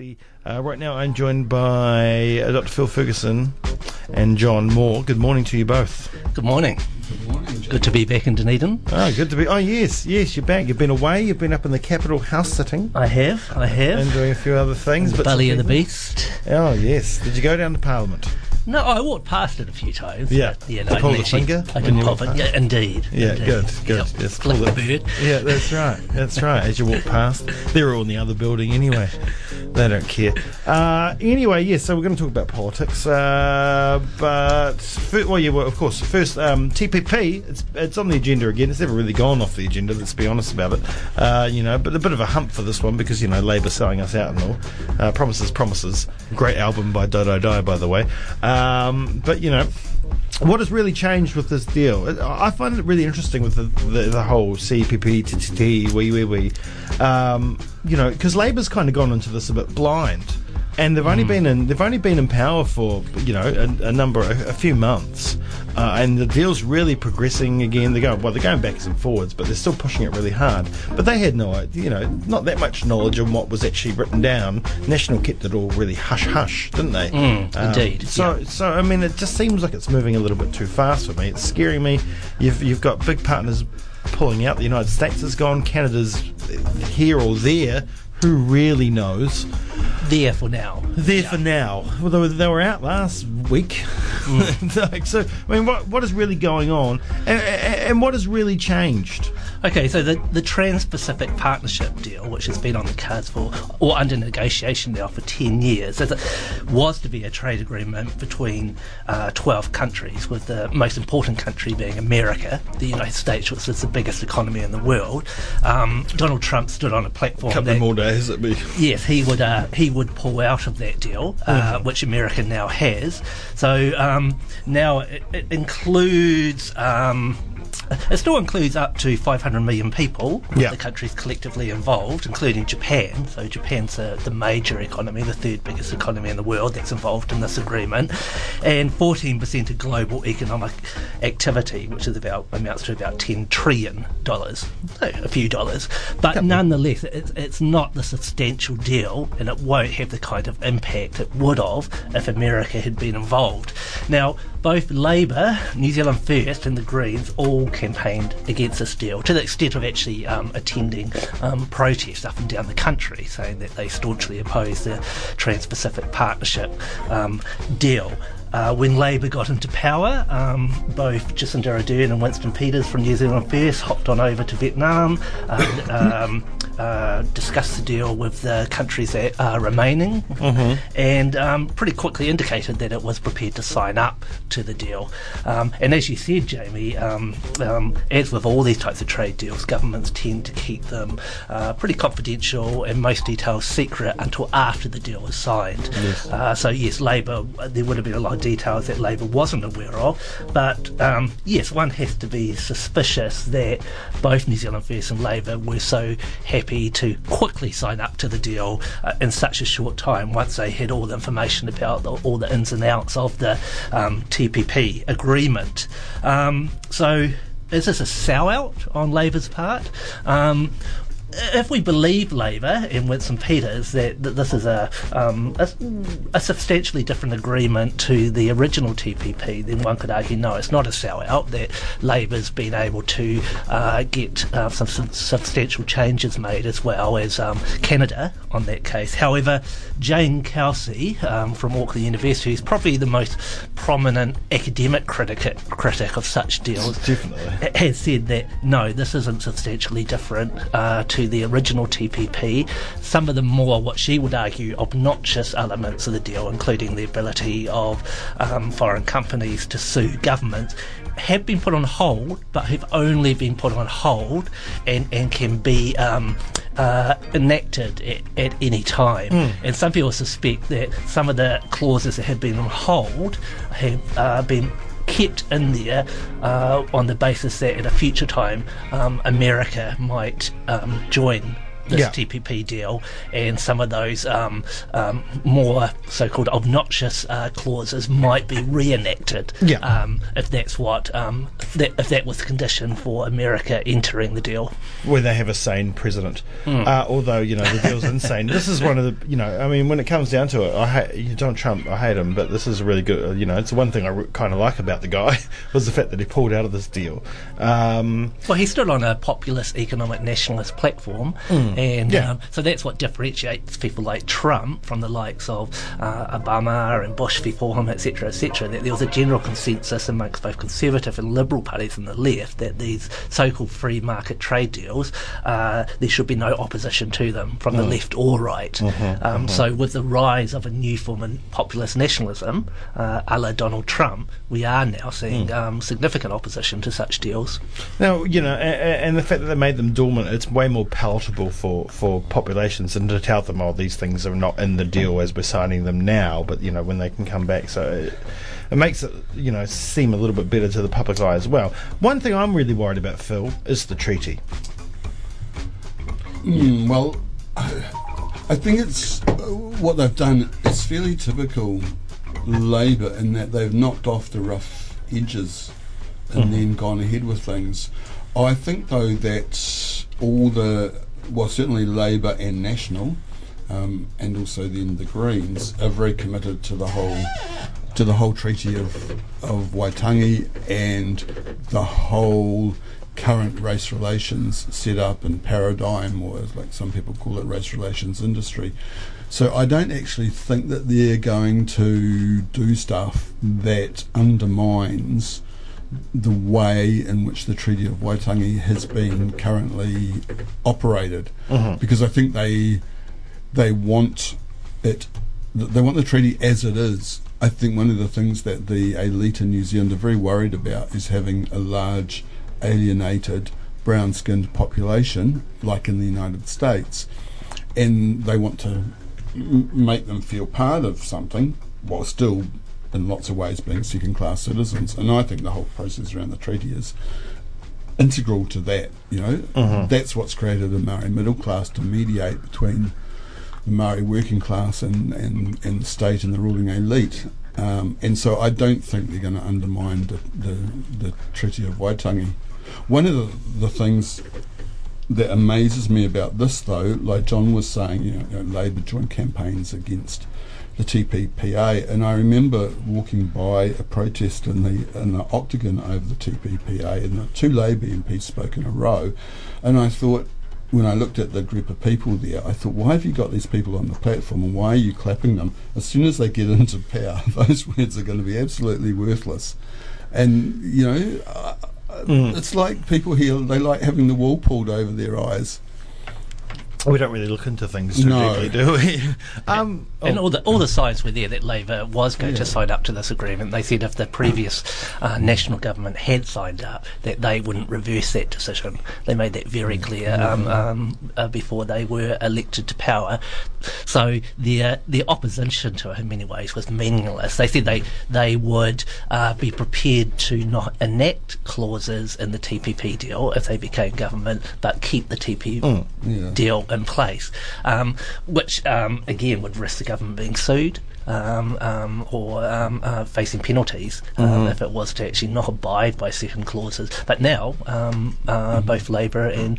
The, right now I'm joined by Dr Phil Ferguson and John Moore. Good morning to you both. Good morning. Good morning, John. Good to be back in Dunedin. Oh, good to be. Oh, yes, you're back. You've been away. You've been up in the capital house sitting. I have. And doing a few other things. The Belly of the Beast. Oh, yes. Did you go down to Parliament? No, I walked past it a few times. Yeah, yeah. No, pull the finger. I didn't pop it. Yeah, indeed. Yeah, indeed. Good. Yep. Yes, flick the bird. Yeah, that's right. As you walk past, they're all in the other building anyway. They don't care. Anyway, yes. So we're going to talk about politics. First, TPP. It's on the agenda again. It's never really gone off the agenda. Let's be honest about it. But a bit of a hump for this one because Labour selling us out and all. Promises. Great album by Dodo Di, by the way. But what has really changed with this deal? I find it really interesting with the whole CPP, TTT, because Labour's kind of gone into this a bit blind, and they've only been in power for a few months, and the deal's really progressing again. They're going backwards and forwards, but they're still pushing it really hard. But they had not that much knowledge on what was actually written down. National kept it all really hush hush, didn't they? Indeed. So I mean, it just seems like it's moving a little bit too fast for me. It's scaring me. You've got big partners pulling out. The United States is gone. Canada's here or there. Who really knows? There for now. Although they were out last week. So, I mean, what is really going on? And what has really changed? Okay, so the Trans-Pacific Partnership deal, which has been on the cards under negotiation now for 10 years, was to be a trade agreement between 12 countries, with the most important country being America, the United States, which is the biggest economy in the world. Donald Trump stood on a platform. Yes, he would pull out of that deal, which America now has. So now it includes. It still includes up to 500 million people, the countries collectively involved, including Japan. So Japan's the major economy, the third biggest economy in the world that's involved in this agreement, and 14% of global economic activity, which is amounts to about $10 trillion, so a few dollars. But nonetheless, it's not the substantial deal, and it won't have the kind of impact it would have if America had been involved. Now, both Labour, New Zealand First, and the Greens all campaigned against this deal, to the extent of actually attending protests up and down the country, saying that they staunchly oppose the Trans-Pacific Partnership deal. When Labour got into power, both Jacinda Ardern and Winston Peters from New Zealand First hopped on over to Vietnam and discussed the deal with the countries that are remaining, and pretty quickly indicated that it was prepared to sign up to the deal. And as you said, Jamie, as with all these types of trade deals, governments tend to keep them pretty confidential and most details secret until after the deal is signed. Yes. So, Labour, there would have been a lot of details that Labour wasn't aware of, but yes, one has to be suspicious that both New Zealand First and Labour were so happy to quickly sign up to the deal in such a short time once they had all the information about all the ins and outs of the TPP agreement. So is this a sellout on Labour's part? If we believe Labour and Winston Peters that this is a substantially different agreement to the original TPP, then one could argue no, it's not a sellout, that Labour's been able to get some substantial changes made, as well as Canada on that case. However, Jane Kelsey from Auckland University is probably the most prominent academic critic of such deals. Definitely. Has said that no, this isn't substantially different to the original TPP. Some of the more, what she would argue, obnoxious elements of the deal, including the ability of foreign companies to sue governments, have been put on hold, but have only been put on hold and can be enacted at any time. And some people suspect that some of the clauses that have been on hold have been kept in there on the basis that at a future time America might join this TPP deal and some of those more so-called obnoxious clauses might be reenacted if that's what if that was the condition for America entering the deal. When they have a sane president, although you know the deal's insane. This is one of the I mean, when it comes down to it, Donald Trump, I hate him, but this is really good. You know, it's the one thing I kind of like about the guy was the fact that he pulled out of this deal. Well, he stood on a populist, economic, nationalist platform, and so that's what differentiates people like Trump from the likes of Obama and Bush before him, etc., that there was a general consensus amongst both conservative and liberal parties on the left that these so-called free market trade deals, there should be no opposition to them from the left or right. So with the rise of a new form of populist nationalism, a la Donald Trump, we are now seeing significant opposition to such deals. Now, you know, and the fact that they made them dormant, it's way more palatable for populations than to tell them, oh, these things are not in the deal as we're signing them now, but, you know, when they can come back. So it makes it, you know, seem a little bit better to the public eye as well. One thing I'm really worried about, Phil, is the treaty. Well, I think it's what they've done is fairly typical Labour in that they've knocked off the rough edges and then gone ahead with things. I think, though, that all the, well, certainly Labour and National, and also then the Greens, are very committed to the whole treaty of Waitangi and the whole current race relations set up and paradigm, or as like some people call it, race relations industry. So I don't actually think that they're going to do stuff that undermines the way in which the Treaty of Waitangi has been currently operated, because I think they want it. They want the treaty as it is. I think one of the things that the elite in New Zealand are very worried about is having a large alienated brown-skinned population, like in the United States, and they want to make them feel part of something while still in lots of ways being second-class citizens. And I think the whole process around the treaty is integral to that, you know. That's what's created a Maori middle class to mediate between the Maori working class and the state and the ruling elite. And so I don't think they're going to undermine the Treaty of Waitangi. One of the things that amazes me about this, though, like John was saying, you know, Labour joined campaigns against the TPPA, and I remember walking by a protest in the Octagon over the TPPA, and the two Labour MPs spoke in a row, and I thought, when I looked at the group of people there, I thought, why have you got these people on the platform and why are you clapping them? As soon as they get into power, those words are going to be absolutely worthless. And, you know, it's like people here, they like having the wool pulled over their eyes. We don't really look into things too deeply, do we? And all the signs were there that Labour was going to sign up to this agreement. They said if the previous national government had signed up, that they wouldn't reverse that decision. They made that very clear before they were elected to power. So their opposition to it in many ways was meaningless. They said they would be prepared to not enact clauses in the TPP deal if they became government, but keep the TPP deal in place, which again would risk the government being sued or facing penalties if it was to actually not abide by certain clauses. But now both Labour and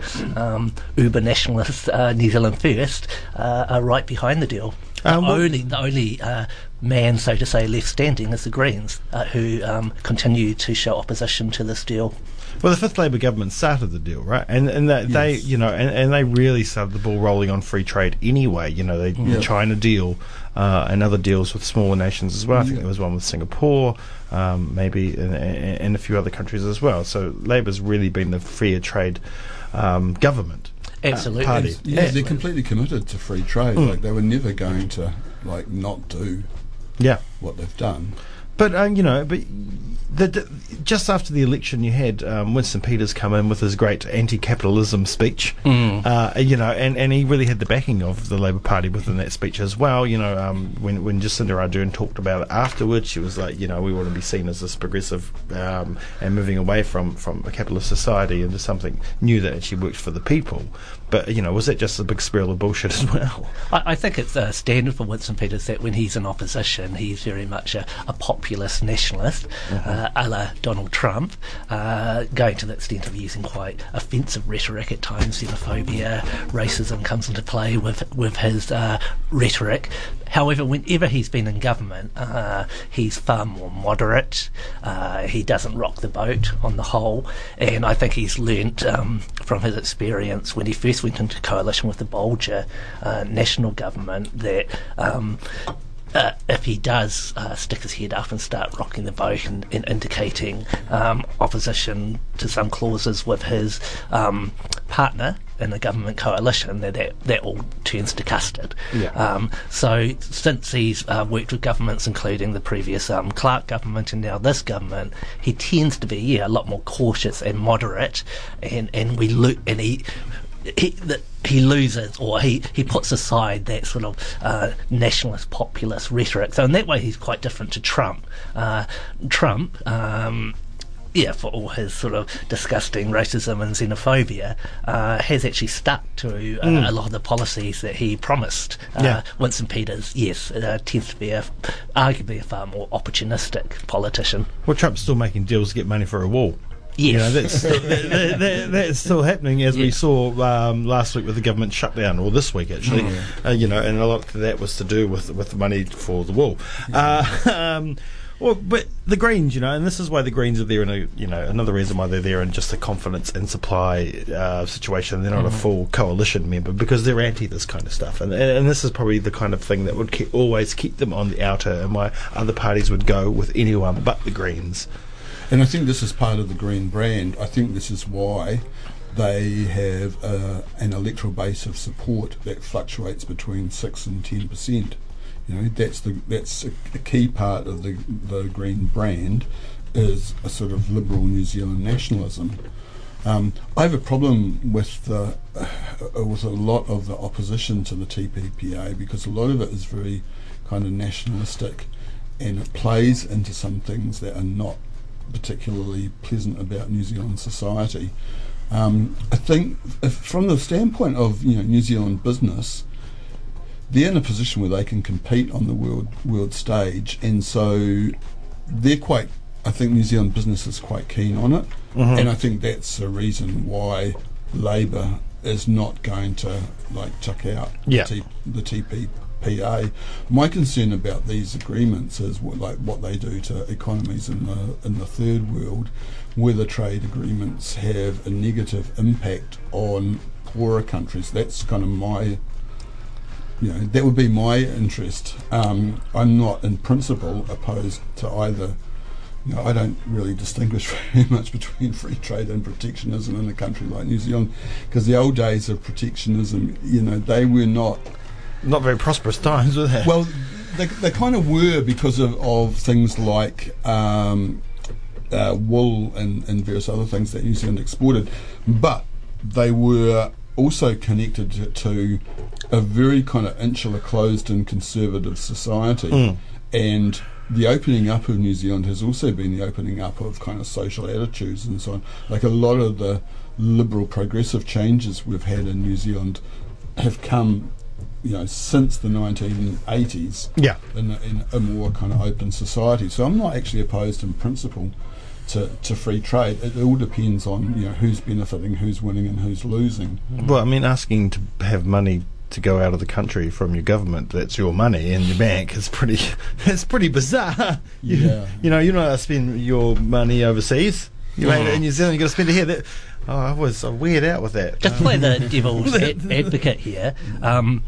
uber nationalists New Zealand First are right behind the deal. The only man, so to say, left standing is the Greens, who continue to show opposition to this deal. Well, the fifth Labour government started the deal, right? And they, you know, and they really started the ball rolling on free trade anyway. You know, the China deal and other deals with smaller nations as well. I think there was one with Singapore, maybe, and a few other countries as well. So Labour's really been the fair trade government. Absolutely. Party. They're completely committed to free trade. Like they were never going to not do what they've done. Just after the election, you had Winston Peters come in with his great anti-capitalism speech, and he really had the backing of the Labour Party within that speech as well. When Jacinda Ardern talked about it afterwards, she was like, we want to be seen as this progressive and moving away from a capitalist society into something new that actually works for the people. But, was that just a big spiral of bullshit as well? I think it's standard for Winston Peters that when he's in opposition, he's very much a populist nationalist, a la Donald Trump, going to the extent of using quite offensive rhetoric at times. Xenophobia, racism comes into play with his rhetoric. However, whenever he's been in government, he's far more moderate. He doesn't rock the boat on the whole. And I think he's learnt from his experience when he first went into coalition with the Bolger national government that if he does stick his head up and start rocking the boat and indicating opposition to some clauses with his partner in the government coalition, that all turns to custard. So since he's worked with governments, including the previous Clark government and now this government, he tends to be a lot more cautious and moderate, and he loses, or he puts aside that sort of nationalist populist rhetoric. So in that way, he's quite different to Trump. Trump, for all his sort of disgusting racism and xenophobia, has actually stuck to a lot of the policies that he promised. Winston Peters, tends to be arguably a far more opportunistic politician. Well, Trump's still making deals to get money for a wall. That's still happening, as we saw last week with the government shutdown, or this week actually. And a lot of that was to do with the money for the wall. But the Greens, and this is why the Greens are there, another reason why they're there in just a confidence and supply situation. They're not a full coalition member because they're anti this kind of stuff. And this is probably the kind of thing that would always keep them on the outer, and why other parties would go with anyone but the Greens. And I think this is part of the Green brand. I think this is why they have an electoral base of support that fluctuates between 6 and 10%. That's a key part of the Green brand, is a sort of liberal New Zealand nationalism. I have a problem with a lot of the opposition to the TPPA, because a lot of it is very kind of nationalistic, and it plays into some things that are not particularly pleasant about New Zealand society. I think from the standpoint of New Zealand business, they're in a position where they can compete on the world stage, and so they're quite. I think New Zealand business is quite keen on it, and I think that's the reason why Labour is not going to chuck out the TPPA. My concern about these agreements is what they do to economies in the third world, whether trade agreements have a negative impact on poorer countries. That's kind of my, that would be my interest. I'm not in principle opposed to either. I don't really distinguish very much between free trade and protectionism in a country like New Zealand, because the old days of protectionism, they were not very prosperous times, were they? Well, they kind of were, because of things like wool and various other things that New Zealand exported, but they were also connected to a very kind of insular, closed and conservative society. And the opening up of New Zealand has also been the opening up of kind of social attitudes and so on. A lot of the liberal progressive changes we've had in New Zealand have come since the 1980s, in a more kind of open society. So I'm not actually opposed in principle to free trade. It all depends on who's benefiting, who's winning and who's losing. Well, asking to have money to go out of the country from your government that's your money in your bank is pretty bizarre. You're not going to spend your money overseas. You made it in New Zealand, you've got to spend it here. I was weird out with that. Just play the devil's advocate here, going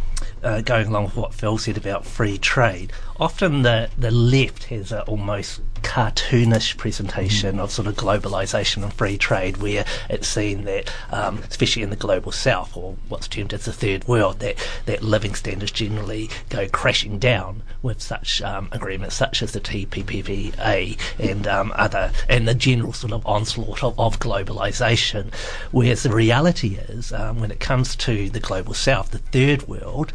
along with what Phil said about free trade. Often the left has almost cartoonish presentation of sort of globalization and free trade, where it's seen that, especially in the global south, or what's termed as the third world, that living standards generally go crashing down with such agreements such as the TPPPA and the general sort of onslaught of globalization. Whereas the reality is, when it comes to the global south, the third world,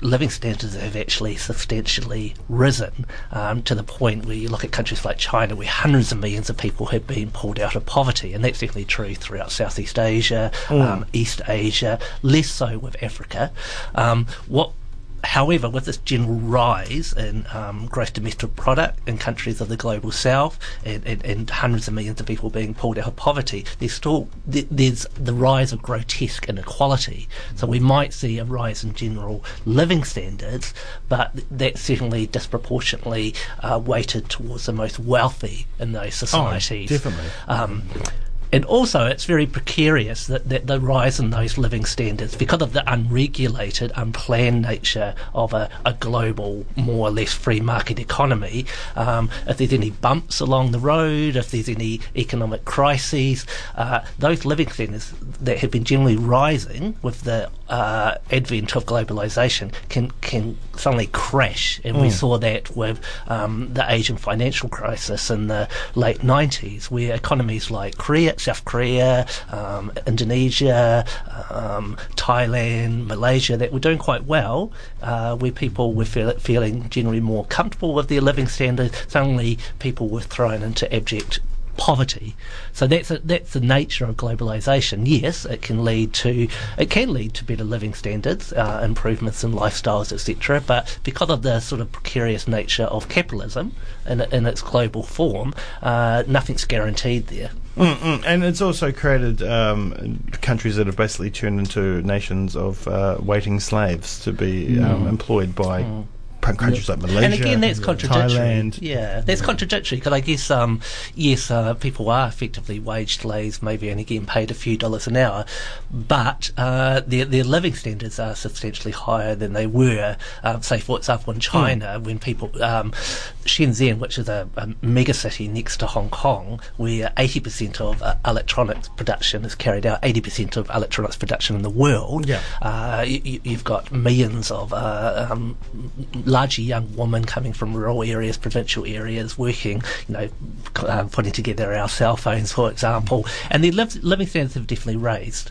living standards have actually substantially risen, to the point where you look at countries like China, where hundreds of millions of people have been pulled out of poverty, and that's definitely true throughout Southeast Asia, East Asia, less so with Africa. However, with this general rise in gross domestic product in countries of the global south, and hundreds of millions of people being pulled out of poverty, there's the rise of grotesque inequality. So we might see a rise in general living standards, but that's certainly disproportionately weighted towards the most wealthy in those societies. Oh, definitely. And also, it's very precarious that the rise in those living standards, because of the unregulated, unplanned nature of a global, more or less free market economy, if there's any bumps along the road, if there's any economic crises, those living standards that have been generally rising with the advent of globalisation can suddenly crash. And we saw that with the Asian financial crisis in the late 90s, where economies like South Korea, Indonesia, Thailand, Malaysia, that were doing quite well, where people were feeling generally more comfortable with their living standards, suddenly people were thrown into abject poverty. So that's the nature of globalization. Yes, it can lead to better living standards, improvements in lifestyles, etc. But because of the sort of precarious nature of capitalism in its global form, nothing's guaranteed there. And it's also created countries that have basically turned into nations of waiting slaves to be employed by countries like Malaysia, and again, that's contradictory. Thailand. Yeah, that's contradictory, because I guess, people are effectively wage slaves, maybe only getting paid a few dollars an hour, but their living standards are substantially higher than they were, say, for example, in China, when people, Shenzhen, which is a mega city next to Hong Kong, where 80% of electronics production is carried out, 80% of electronics production in the world. Yeah. You've got millions of largely young women coming from rural areas, provincial areas, working, putting together our cell phones, for example, and their living standards have definitely raised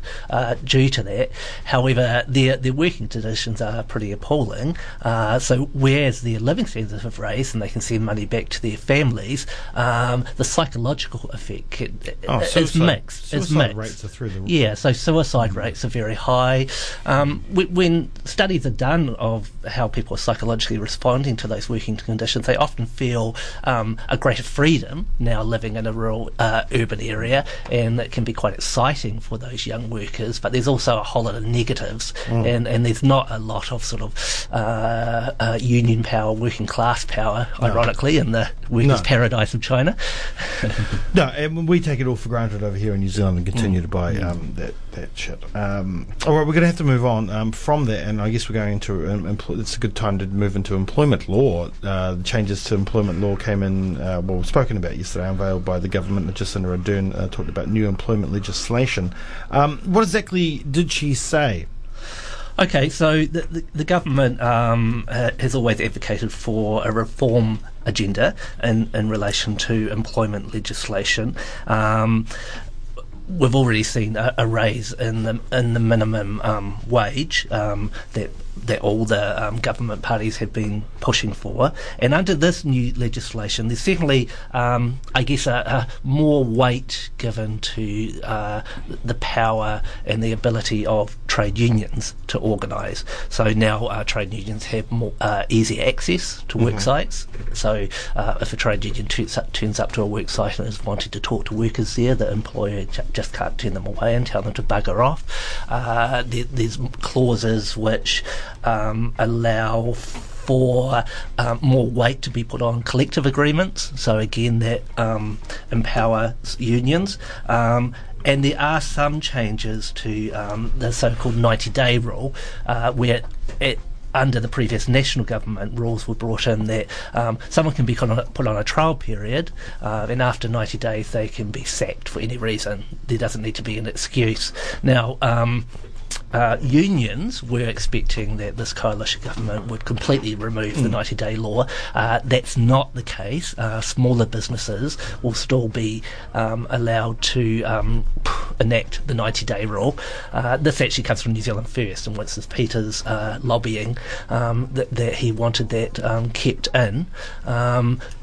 due to that. However, their working conditions are pretty appalling, so whereas their living standards have raised and they can send money back to their families, the psychological effect is mixed. Suicide rates are through the roof. Yeah, so suicide rates are very high. When studies are done of how people are psychologically responding to those working conditions, they often feel a greater freedom now living in a rural urban area, and it can be quite exciting for those young workers, but there's also a whole lot of negatives, and there's not a lot of sort of union power, working class power, ironically, in the workers' paradise of China. No, and we take it all for granted over here in New Zealand and continue to buy that shit. All right, we're going to have to move on from that, and I guess we're going into it's a good time to move into employment law. The changes to employment law came in, spoken about yesterday, unveiled by the government. Jacinda Ardern talked about new employment legislation. What exactly did she say? Okay, so the government has always advocated for a reform agenda in relation to employment legislation. We've already seen a raise in the minimum wage that all the government parties have been pushing for, and under this new legislation, there's certainly, I guess, a more weight given to the power and the ability of trade unions to organise. So now trade unions have more easy access to work sites. So if a trade union turns up to a work site and is wanting to talk to workers there, the employer just can't turn them away and tell them to bugger off. There's clauses which allow for more weight to be put on collective agreements, so again that empowers unions, and there are some changes to the so-called 90-day rule, where it under the previous national government, rules were brought in that someone can be put on a trial period, and after 90 days they can be sacked for any reason. There doesn't need to be an excuse. Now, unions were expecting that this coalition government would completely remove the 90-day law. That's not the case. Smaller businesses will still be allowed to enact the 90-day rule. This actually comes from New Zealand First and Winston Peters lobbying that he wanted that kept in.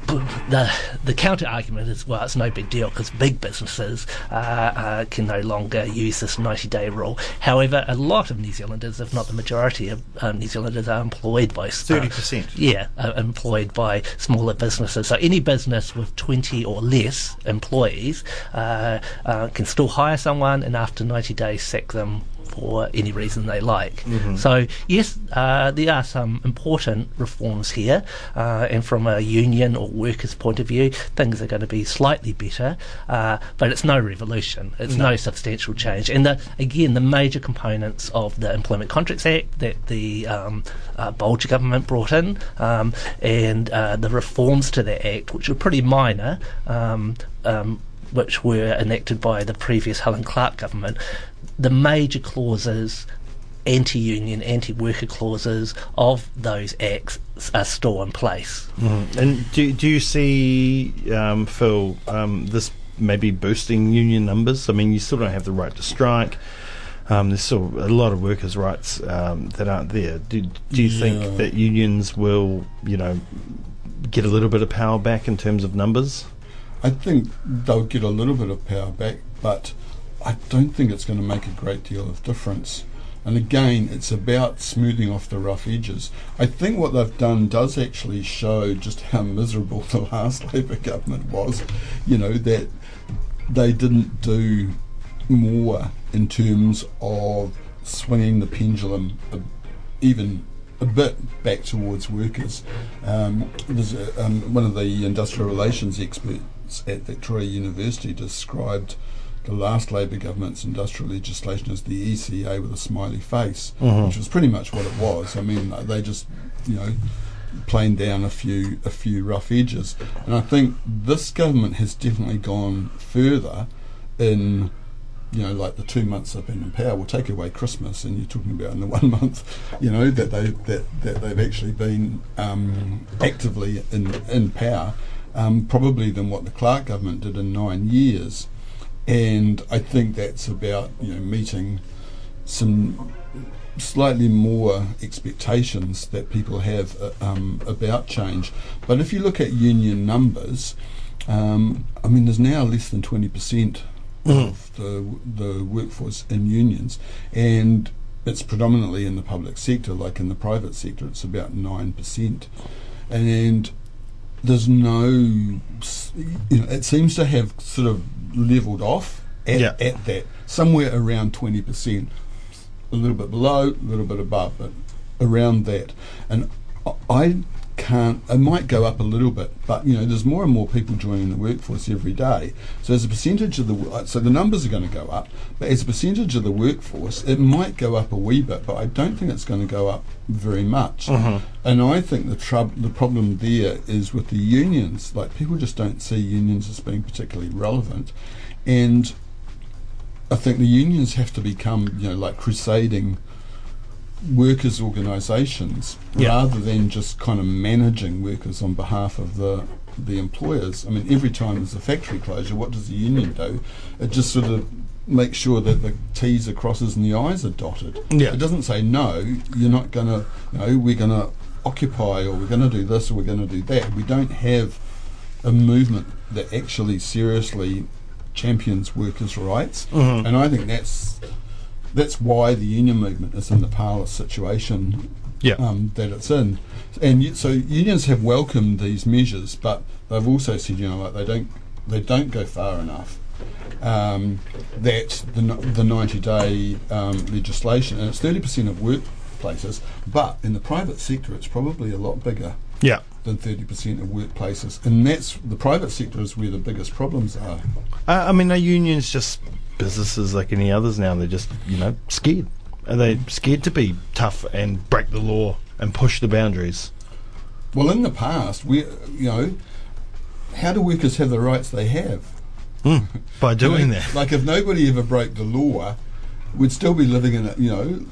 The counter-argument is, well, it's no big deal because big businesses can no longer use this 90-day rule. However, a lot of New Zealanders, if not the majority of New Zealanders, are employed by 30%. Employed by smaller businesses. So any business with 20 or less employees can still hire someone and after 90 days sack them for any reason they like. Mm-hmm. So yes, there are some important reforms here, and from a union or workers' point of view, things are going to be slightly better, but it's no revolution. It's no substantial change. And the major components of the Employment Contracts Act that the Bolger government brought in, and the reforms to that act, which were pretty minor, which were enacted by the previous Helen Clark government, the major clauses, anti-union, anti-worker clauses of those acts are still in place. Mm-hmm. And do you see, Phil, this maybe boosting union numbers? I mean, you still don't have the right to strike. There's still a lot of workers' rights that aren't there. Do you think that unions will, get a little bit of power back in terms of numbers? I think they'll get a little bit of power back, but I don't think it's going to make a great deal of difference. And again, it's about smoothing off the rough edges. I think what they've done does actually show just how miserable the last Labour government was, that they didn't do more in terms of swinging the pendulum even a bit back towards workers. There's one of the industrial relations experts at Victoria University described the last Labour government's industrial legislation as the ECA with a smiley face, mm-hmm. which was pretty much what it was. I mean, they just, planed down a few rough edges. And I think this government has definitely gone further in, like the 2 months they've been in power. We'll take away Christmas, and you're talking about in the 1 month, that they've actually been actively in power, probably than what the Clark government did in 9 years. And I think that's about meeting some slightly more expectations that people have about change. But if you look at union numbers, there's now less than 20% of the workforce in unions, and it's predominantly in the public sector. Like in the private sector, it's about 9%, and there's no, it seems to have sort of levelled off at that, somewhere around 20%, a little bit below, a little bit above, but around that. And it might go up a little bit, but there's more and more people joining the workforce every day. So as a percentage of the numbers are going to go up, but as a percentage of the workforce, it might go up a wee bit, but I don't think it's going to go up very much. Mm-hmm. And I think the problem there is with the unions. Like, people just don't see unions as being particularly relevant, and I think the unions have to become, crusading workers' organisations rather than just kind of managing workers on behalf of the employers. I mean, every time there's a factory closure, what does the union do? It just sort of makes sure that the T's, the crosses and the I's are dotted. Yeah. It doesn't say, no, you're not going to, we're going to occupy, or we're going to do this, or we're going to do that. We don't have a movement that actually seriously champions workers' rights. Mm-hmm. And I think that's why the union movement is in the parlous situation that it's in. And so unions have welcomed these measures, but they've also said, they don't go far enough. That the 90-day legislation, and it's 30% of workplaces, but in the private sector it's probably a lot bigger than 30% of workplaces. And that's, the private sector is where the biggest problems are. Are unions just businesses like any others now? They're just scared. Are they scared to be tough and break the law and push the boundaries? Well, in the past, how do workers have the rights they have? By doing that. Like, if nobody ever broke the law, we'd still be living in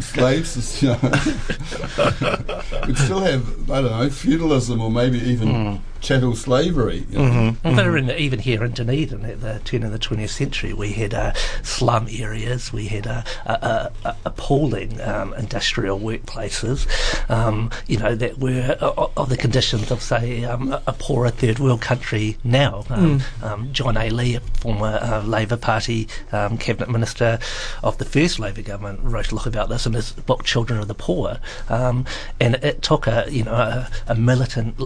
slaves, we'd still have, feudalism or maybe even chattel slavery. Mm-hmm. Well, they were even here in Dunedin at the turn of the 20th century, we had slum areas, we had appalling industrial workplaces, that were of the conditions of, say, a poorer third world country now. John A. Lee, a former Labour Party cabinet minister of the first Labour government, wrote a lot about this in his book Children of the Poor, and it took a militant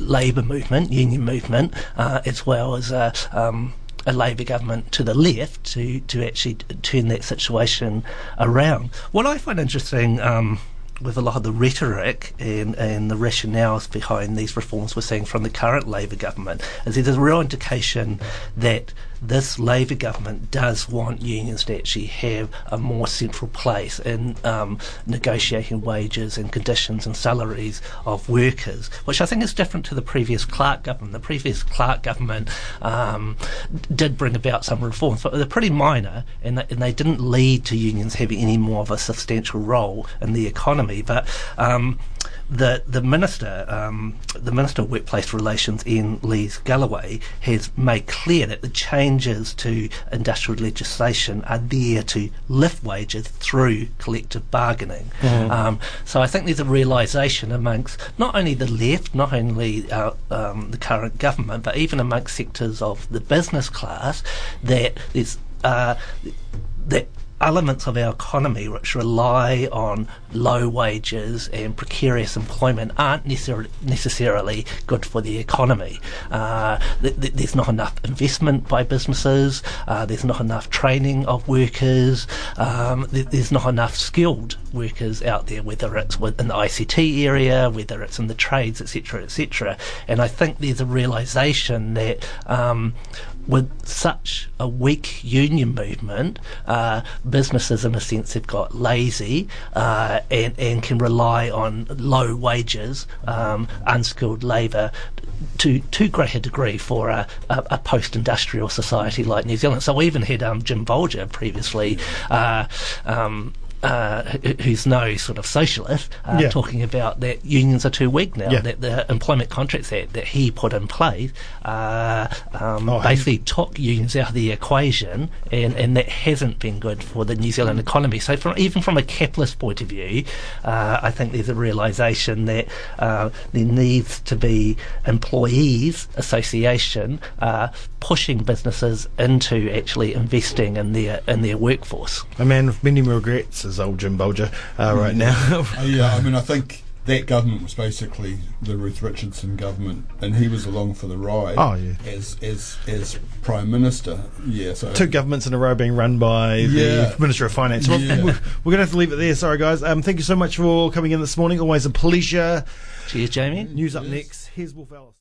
Labour movement, union movement, as well as a Labour government to the left to actually turn that situation around. What I find interesting with a lot of the rhetoric and the rationales behind these reforms we're seeing from the current Labour government is there's a real indication that this Labour government does want unions to actually have a more central place in negotiating wages and conditions and salaries of workers, which I think is different to the previous Clark government. The previous Clark government did bring about some reforms, but they're pretty minor, and they didn't lead to unions having any more of a substantial role in the economy. But the Minister of Workplace Relations, Ian Lees Galloway, has made clear that the changes to industrial legislation are there to lift wages through collective bargaining. So I think there's a realisation amongst not only the left, not only the current government, but even amongst sectors of the business class, that there's that elements of our economy which rely on low wages and precarious employment aren't necessarily good for the economy. There's not enough investment by businesses, there's not enough training of workers, there's not enough skilled workers out there, whether it's in the ICT area, whether it's in the trades, etc., etc. And I think there's a realisation that with such a weak union movement, businesses in a sense have got lazy and can rely on low wages, unskilled labour to too great a degree for a post-industrial society like New Zealand. So we even had Jim Bolger previously who's no sort of socialist, talking about that unions are too weak now, that the Employment Contracts Act that he put in place basically took unions out of the equation, and that hasn't been good for the New Zealand economy. So even from a capitalist point of view, I think there's a realisation that there needs to be employees' association pushing businesses into actually investing in their workforce. A man with many regrets is old Jim Bolger right now. I think that government was basically the Ruth Richardson government, and he was along for the ride as Prime Minister. Yeah, so two governments in a row being run by the Minister of Finance. Yeah. We're going to have to leave it there. Sorry, guys. Thank you so much for coming in this morning. Always a pleasure. Cheers, Jamie. News up next. Here's Wolf Alice.